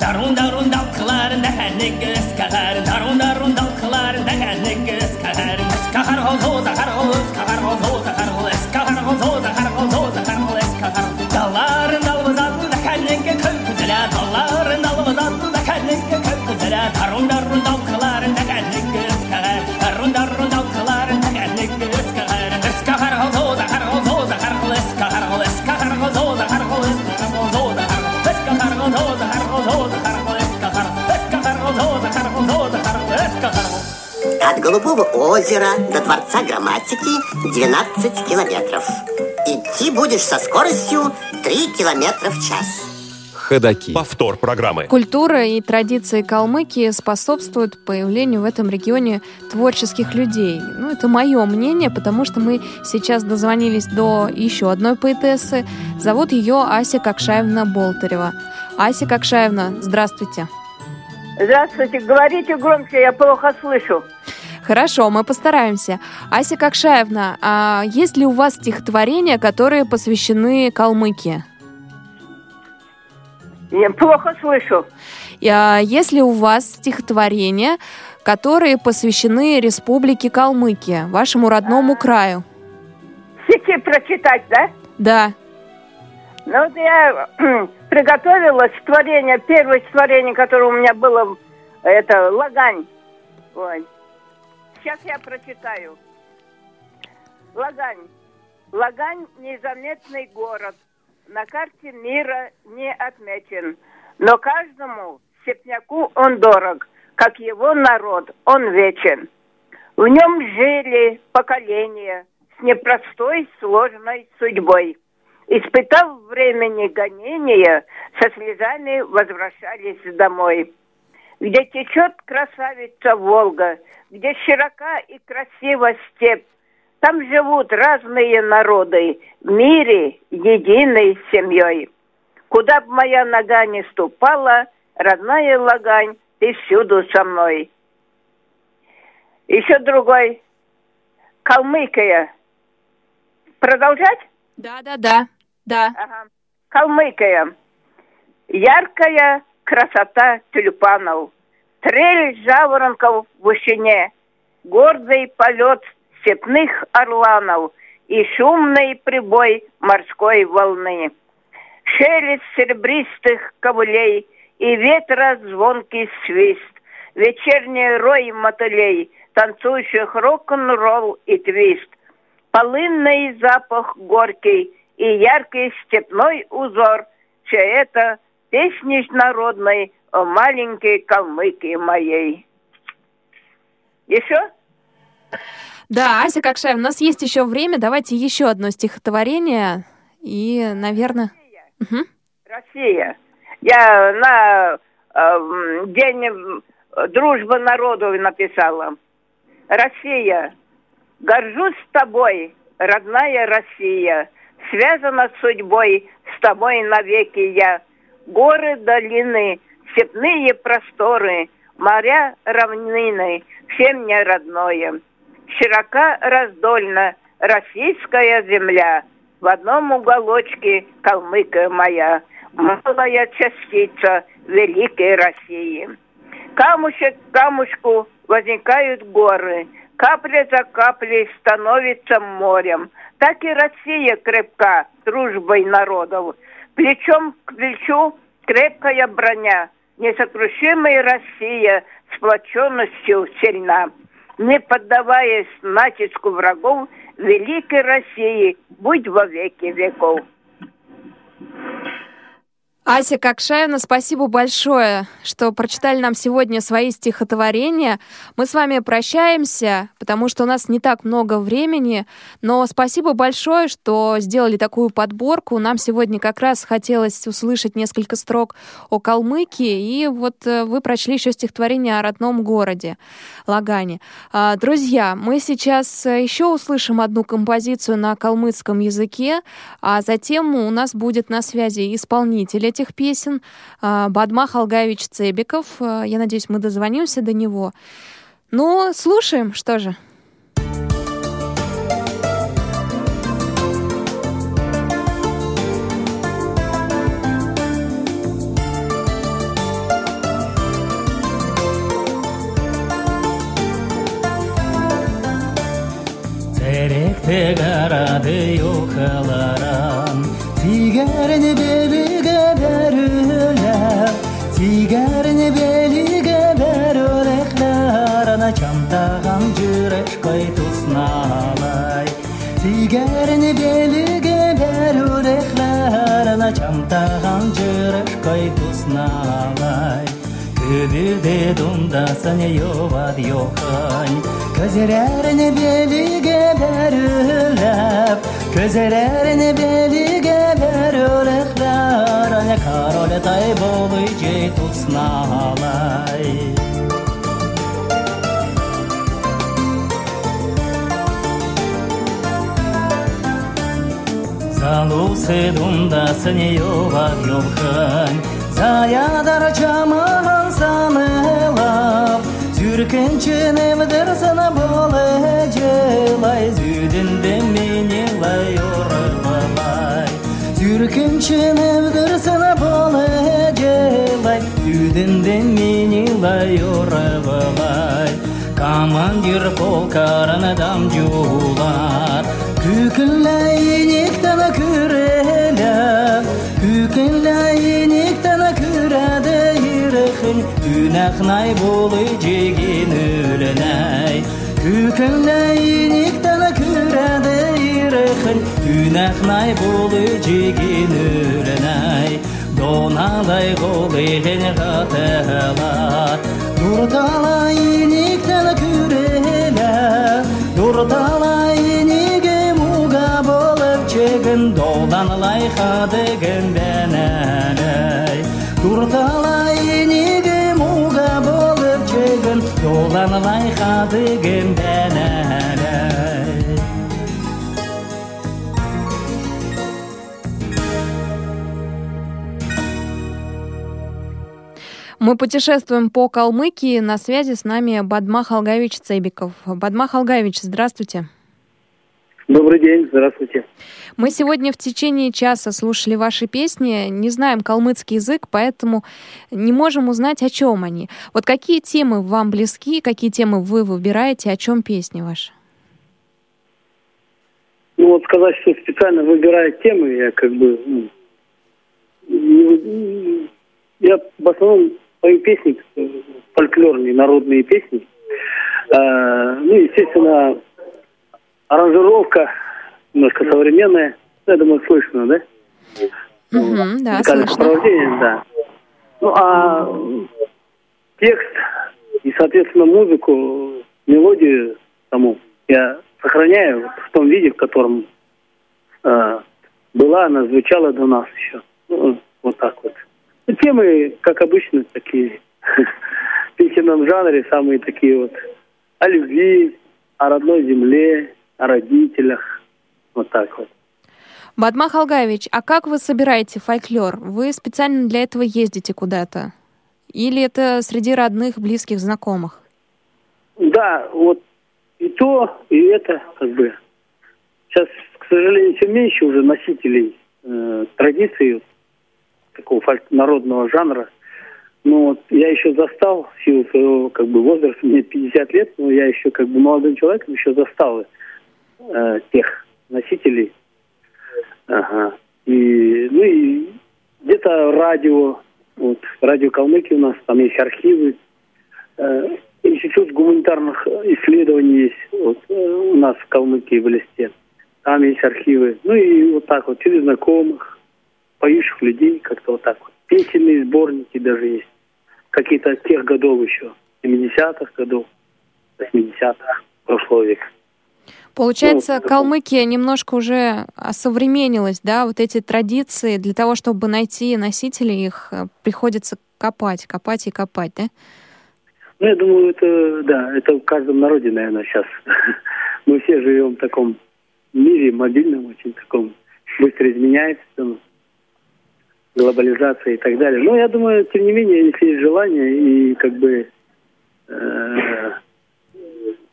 Darun darun dalkalar, dahan niggas kahar. От Голубого озера до Дворца грамматики 12 километров. Идти будешь со скоростью 3 километра в час. Ходоки. Повтор программы. Культура и традиции Калмыкии способствуют появлению в этом регионе творческих людей. Ну, это мое мнение, потому что мы сейчас дозвонились до еще одной поэтессы. Зовут ее Ася Кокшаевна Болтырева. Ася Кокшаевна, здравствуйте. Здравствуйте. Говорите громче, я плохо слышу. Хорошо, мы постараемся. Ася Кокшаевна, а есть ли у вас стихотворения, которые посвящены Калмыкии? Я плохо слышу. Есть ли у вас стихотворения, которые посвящены Республике Калмыкия, вашему родному краю? Стихи прочитать, да? Да. Ну, вот я приготовила стихотворение, первое стихотворение, которое у меня было, это «Лагань». Ой. Сейчас я прочитаю. Лагань. Лагань – незаметный город. На карте мира не отмечен. Но каждому степняку он дорог. Как его народ, он вечен. В нем жили поколения с непростой, сложной судьбой. Испытав времени гонения, со слезами возвращались домой. Где течет красавица Волга, где широка и красива степь, там живут разные народы в мире единой семьей. Куда б моя нога не ступала, родная Лагань, ты всюду со мной. Еще другой. Калмыкия. Продолжать? Да. Ага. Калмыкия. Яркая красота тюльпанов, трель жаворонков в вышине, гордый полет степных орланов и шумный прибой морской волны. Шелест серебристых ковылей и ветра звонкий свист, вечерний рой мотылей, танцующих рок-н-ролл и твист, полынный запах горький и яркий степной узор, все это песни народной о маленькой Калмыкии моей. Еще? Да, Ася Кокшаевна, у нас есть еще время. Давайте еще одно стихотворение. И, наверное... Россия. Угу. Россия. Я на День дружбы народов написала. Россия. Горжусь тобой, родная Россия. Связана с судьбой, с тобой навеки я. Горы, долины, степные просторы, моря, равнины, все мне родное. Широка, раздольна российская земля, в одном уголочке Калмыкия моя, малая частица великой России. Камушек к камушку возникают горы, капля за каплей становится морем. Так и Россия крепка дружбой народов. Плечом к плечу крепкая броня, несокрушимая Россия сплоченностью сильна. Не поддаваясь натиску врагов, великой России будь во веки веков. Ася Кокшаевна, спасибо большое, что прочитали нам сегодня свои стихотворения. Мы с вами прощаемся, потому что у нас не так много времени, но спасибо большое, что сделали такую подборку. Нам сегодня как раз хотелось услышать несколько строк о Калмыкии, и вот вы прочли еще стихотворение о родном городе Лагане. Друзья, мы сейчас еще услышим одну композицию на калмыцком языке, а затем у нас будет на связи исполнитель этих песен Бадмах Алгаевич Цебиков. Я надеюсь, мы дозвонимся до него. Ну, слушаем, что же. тантаган жырышкой тусналай, Күбүде думдасын ёвад ёхань, Көзерәріне беліге бәріліп, Көзерәріне беліге бәріліқдар, Аня королетай болы жей тусналай. Алусы думдасын ёвад ёвхань, Заядар жамаған санылап, Зүркіншінімдірсін болы жылай, Зүдінді менелай орығылай. Зүркіншінімдірсін болы жылай, Зүдінді менелай орығылай. Командир полкарын адам жулар, Күкіләйініктіні күрәді еріқін, Үнәқнай болы жеген өлінәй. Күкіләйініктіні күрәді еріқін, Үнәқнай болы жеген өлінәй. Доналай қолы ғені қатылар, Дұрдалайініктіні күрелі, Дұрдалайініктіні Долдан лайха деген бәнәләй, Дұрдалай неге мұға болып чегін, Долдан лайха деген бәнәләй. Мы путешествуем по Калмыкии. На связи с нами Бадмах Алгаевич Цебиков. Бадмах Алгаевич, здравствуйте. Добрый день, здравствуйте. Мы сегодня в течение часа слушали ваши песни, не знаем калмыцкий язык, поэтому не можем узнать, о чем они. Вот какие темы вам близки, какие темы вы выбираете, о чем песни ваши? Ну вот сказать, что специально выбираю темы, я как бы... Я в основном пою песни, фольклорные, народные песни. Ну, естественно... Аранжировка немножко современная. Я думаю, слышно, да? Угу, да, слышно. Да. Ну, а текст и, соответственно, музыку, мелодию тому я сохраняю в том виде, в котором была, она звучала до нас еще. Ну, вот так вот. И темы, как обычно, такие в песенном жанре, самые такие вот о любви, о родной земле, о родителях. Вот так вот. Бадмах Алгаевич, а как вы собираете фольклор? Вы специально для этого ездите куда-то? Или это среди родных, близких, знакомых? Да, вот и то, и это как бы. Сейчас, к сожалению, все меньше уже носителей традиции такого народного жанра. Ну вот я еще застал, в силу своего как бы возраста, мне 50 лет, но я еще как бы молодым человеком еще застал тех носителей. Ага. И, ну и где-то радио, вот радио Калмыкии у нас, там есть архивы, институт гуманитарных исследований есть вот, у нас в Калмыкии, в Элисте. Там есть архивы. Ну и вот так вот, через знакомых, поющих людей, как-то вот так вот. Песенные сборники даже есть. Какие-то тех годов еще, 70-х годов, 80-х прошлого века. Получается, Калмыкия немножко уже осовременилась, да, вот эти традиции, для того, чтобы найти носителей их, приходится копать, да? Ну, я думаю, это, да, это в каждом народе, наверное, сейчас. Мы все живем в таком мире, мобильном очень таком, быстро изменяется, глобализация и так далее. Но я думаю, тем не менее, если есть желание, и как бы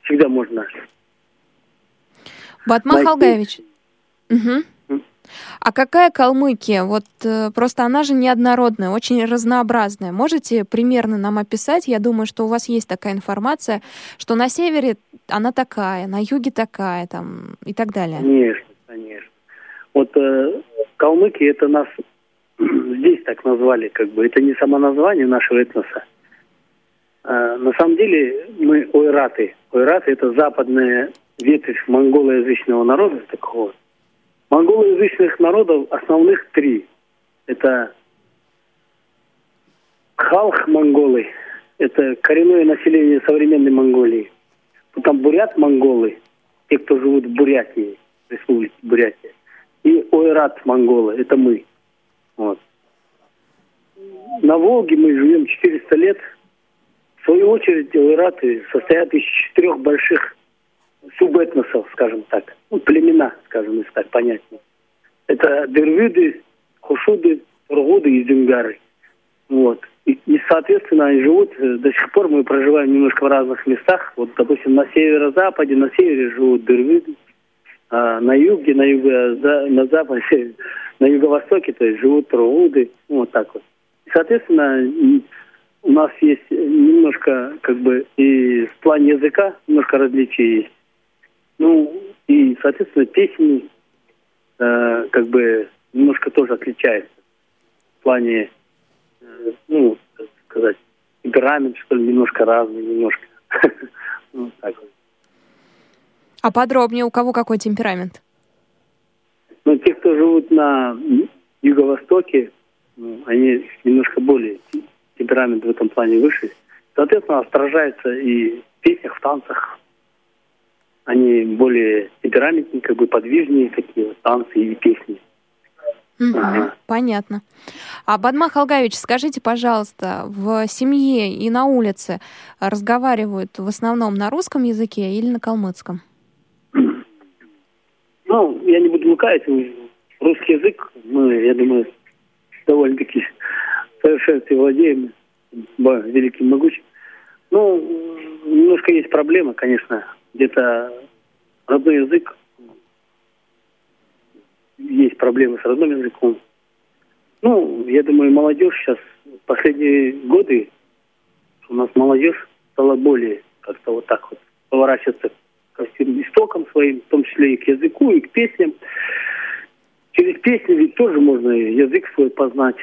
всегда можно... Бадмах Алгаевич, угу. А какая Калмыкия? Вот просто она же неоднородная, очень разнообразная. Можете примерно нам описать? Я думаю, что у вас есть такая информация, что на севере она такая, на юге такая, там и так далее. Конечно. Вот Калмыкия, это нас здесь так назвали, как бы. Это не самоназвание нашего этноса. На самом деле мы ойраты. Ойраты — это западная ветвь монголоязычного народа такого. Монголоязычных народов основных три. это халх-монголы, это коренное население современной Монголии. Потом бурят-монголы, те, кто живут в Бурятии, в республике Бурятия. И ойрат-монголы, это мы. Вот. На Волге мы живем 400 лет. В свою очередь, ойраты состоят из 4 больших субэтносов, скажем так. Ну, племена, скажем, если так понятнее. Это дервиды, хушуды, тургуды и дюнгары. Вот. И, соответственно, они живут, до сих пор мы проживаем немножко в разных местах. Вот, допустим, на северо-западе, на севере живут дервиды, а на юге, на западе, на юго-востоке, то есть живут тургуды, вот так вот. И, соответственно, у нас есть немножко, как бы, и в плане языка немножко различий есть. Ну, и, соответственно, песни, как бы, немножко тоже отличаются в плане, ну, так сказать, темперамент, что ли, немножко разный, немножко. Вот так вот. А подробнее, у кого какой темперамент? Ну, те, кто живут на юго-востоке, они немножко более, темперамент в этом плане выше. Соответственно, отражается и в песнях, в танцах. Они более темпераментные, как бы подвижные такие вот танцы и песни. Mm-hmm. Ага. Понятно. А Бадмах Алгаевич, скажите, пожалуйста, в семье и на улице разговаривают в основном на русском языке или на калмыцком? Ну, я не буду лукавить. Русский язык, ну, я думаю, довольно-таки совершенстве владеем, великим, могучим. Ну, немножко есть проблема, конечно. Где-то родной язык, есть проблемы с родным языком. Ну, я думаю, молодежь сейчас, последние годы у нас молодежь стала более как-то вот так вот поворачиваться ко всем истокам своим, в том числе и к языку, и к песням. Через песни ведь тоже можно язык свой познать,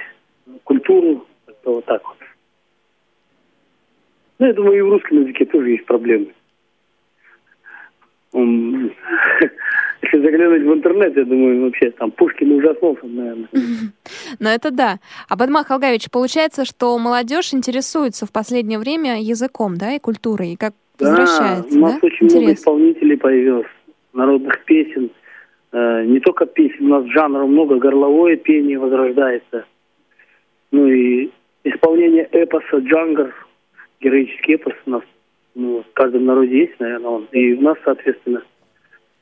культуру, как-то вот так вот. Ну, я думаю, и в русском языке тоже есть проблемы. Если заглянуть в интернет, я думаю, вообще там Пушкин ужаснулся, наверное. Ну, это да. А Бадмах Алгаевич, получается, что молодежь интересуется в последнее время языком, да, и культурой, и как возвращается, да? У нас очень много исполнителей появилось, народных песен. Не только песен, у нас жанров много, горловое пение возрождается. Ну и исполнение эпоса, джангар, героический эпос у нас, ну, в каждом народе есть, наверное, он. И у нас, соответственно,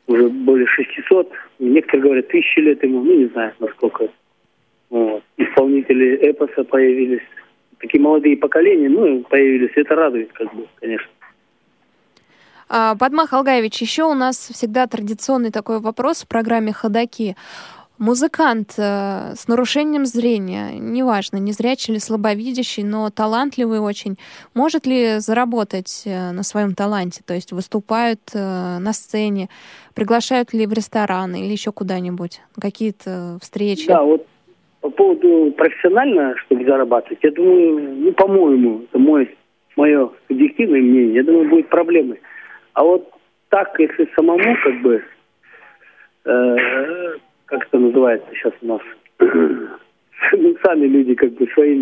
уже более 600, некоторые говорят, 1000 лет ему, ну, не знаю, насколько. Вот. Исполнители эпоса появились. Такие молодые поколения, ну, появились. Это радует, как бы, конечно. Бадмах Алгаевич, еще у нас всегда традиционный такой вопрос в программе «Ходоки». Музыкант с нарушением зрения, неважно, незрячий или слабовидящий, но талантливый очень, может ли заработать на своем таланте? То есть выступают на сцене, приглашают ли в рестораны или еще куда-нибудь, какие-то встречи? Да, вот по поводу профессионально, чтобы зарабатывать, я думаю, ну, по-моему, это мое субъективное мнение, я думаю, будут проблемы. А вот так, если самому, как бы... как это называется сейчас у нас, ну, сами люди как бы своей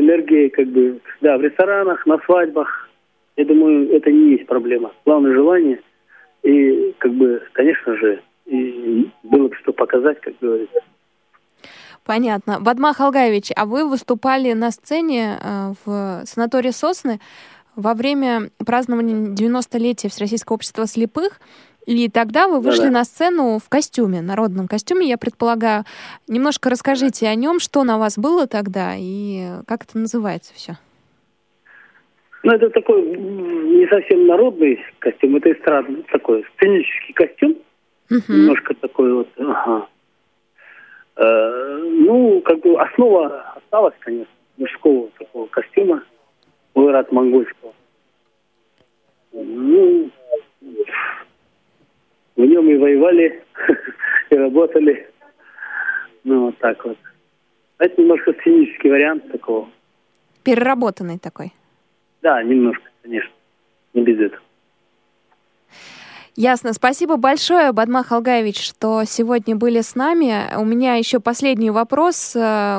энергией, как бы, да, в ресторанах, на свадьбах, я думаю, это не есть проблема. Главное желание и, как бы, конечно же, и было бы что показать, как говорится. Понятно. Бадмах Алгаевич, а вы выступали на сцене в санатории «Сосны» во время празднования 90-летия Всероссийского общества слепых. И тогда вы вышли на сцену в костюме, народном костюме, я предполагаю. Немножко расскажите о нем, что на вас было тогда и как это называется все. Ну, это такой не совсем народный костюм, это эстрадный такой, сценический костюм. Немножко такой вот. Ну, как бы основа осталась, конечно, мужского такого костюма, ойрат-монгольского. Ну... В нем и воевали, и работали. Ну, вот так вот. Это немножко сценический вариант такого. Переработанный такой? Да, немножко, конечно. Не без этого. Ясно. Спасибо большое, Бадмах Алгаевич, что сегодня были с нами. У меня еще последний вопрос.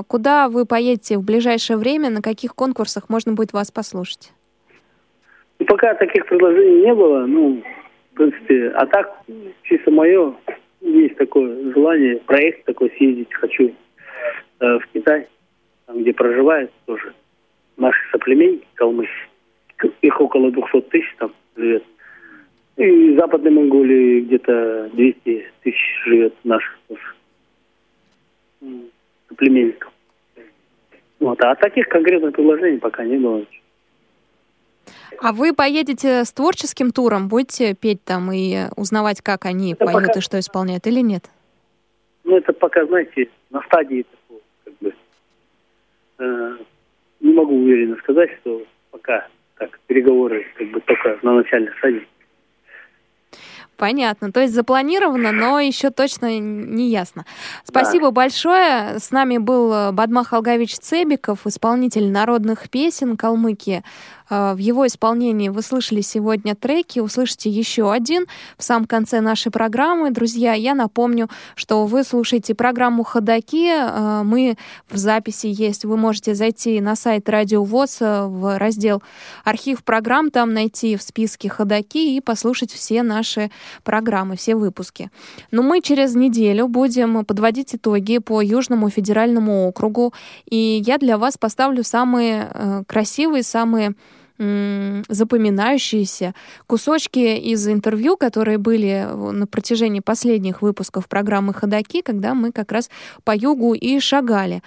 Куда вы поедете в ближайшее время? На каких конкурсах можно будет вас послушать? Пока таких предложений не было. В принципе, а так, чисто мое, есть такое желание, проект такой съездить хочу в Китай, там, где проживают тоже наши соплеменники, калмыки. Их около 200 тысяч там живет. И в Западной Монголии где-то 200 тысяч живет наших тоже соплеменников. А таких конкретных предложений пока не было. А вы поедете с творческим туром? Будете петь там и узнавать, как они поют пока... и что исполняют, или нет? Это пока, знаете, на стадии такого, не могу уверенно сказать, что пока так переговоры только на начальной стадии. Понятно. То есть запланировано, но еще точно не ясно. Спасибо большое. С нами был Бадмах Алгаевич Цебиков, исполнитель народных песен Калмыкии. В его исполнении вы слышали сегодня треки, услышите еще один в самом конце нашей программы. Друзья, я напомню, что вы слушаете программу «Ходоки». Мы в записи есть. Вы можете зайти на сайт Радио ВОС в раздел «Архив программ», там найти в списке «Ходоки» и послушать все наши программы, все выпуски. Но мы через неделю будем подводить итоги по Южному федеральному округу. И я для вас поставлю самые красивые, самые запоминающиеся кусочки из интервью, которые были на протяжении последних выпусков программы «Ходоки», когда мы как раз по югу и шагали.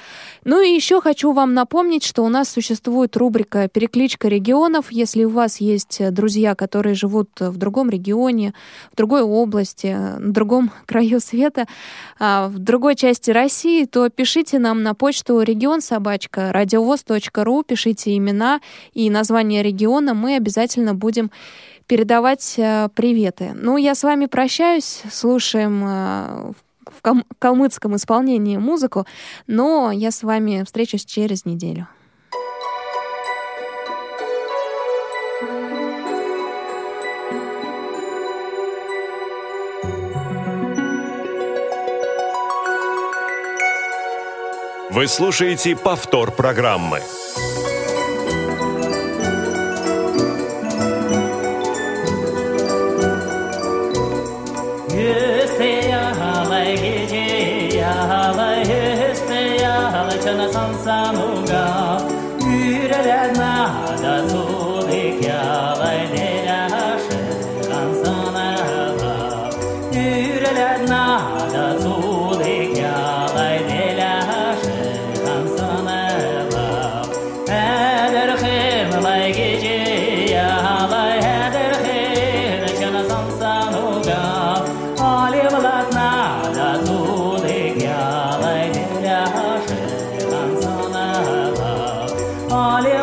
И еще хочу вам напомнить, что у нас существует рубрика «Перекличка регионов». Если у вас есть друзья, которые живут в другом регионе, в другой области, на другом краю света, в другой части России, то пишите нам на почту region@radiovos.ru, пишите имена и название региона, мы обязательно будем передавать приветы. Я с вами прощаюсь, слушаем в калмыцком исполнении музыку, но я с вами встречусь через неделю. Вы слушаете повтор программы. All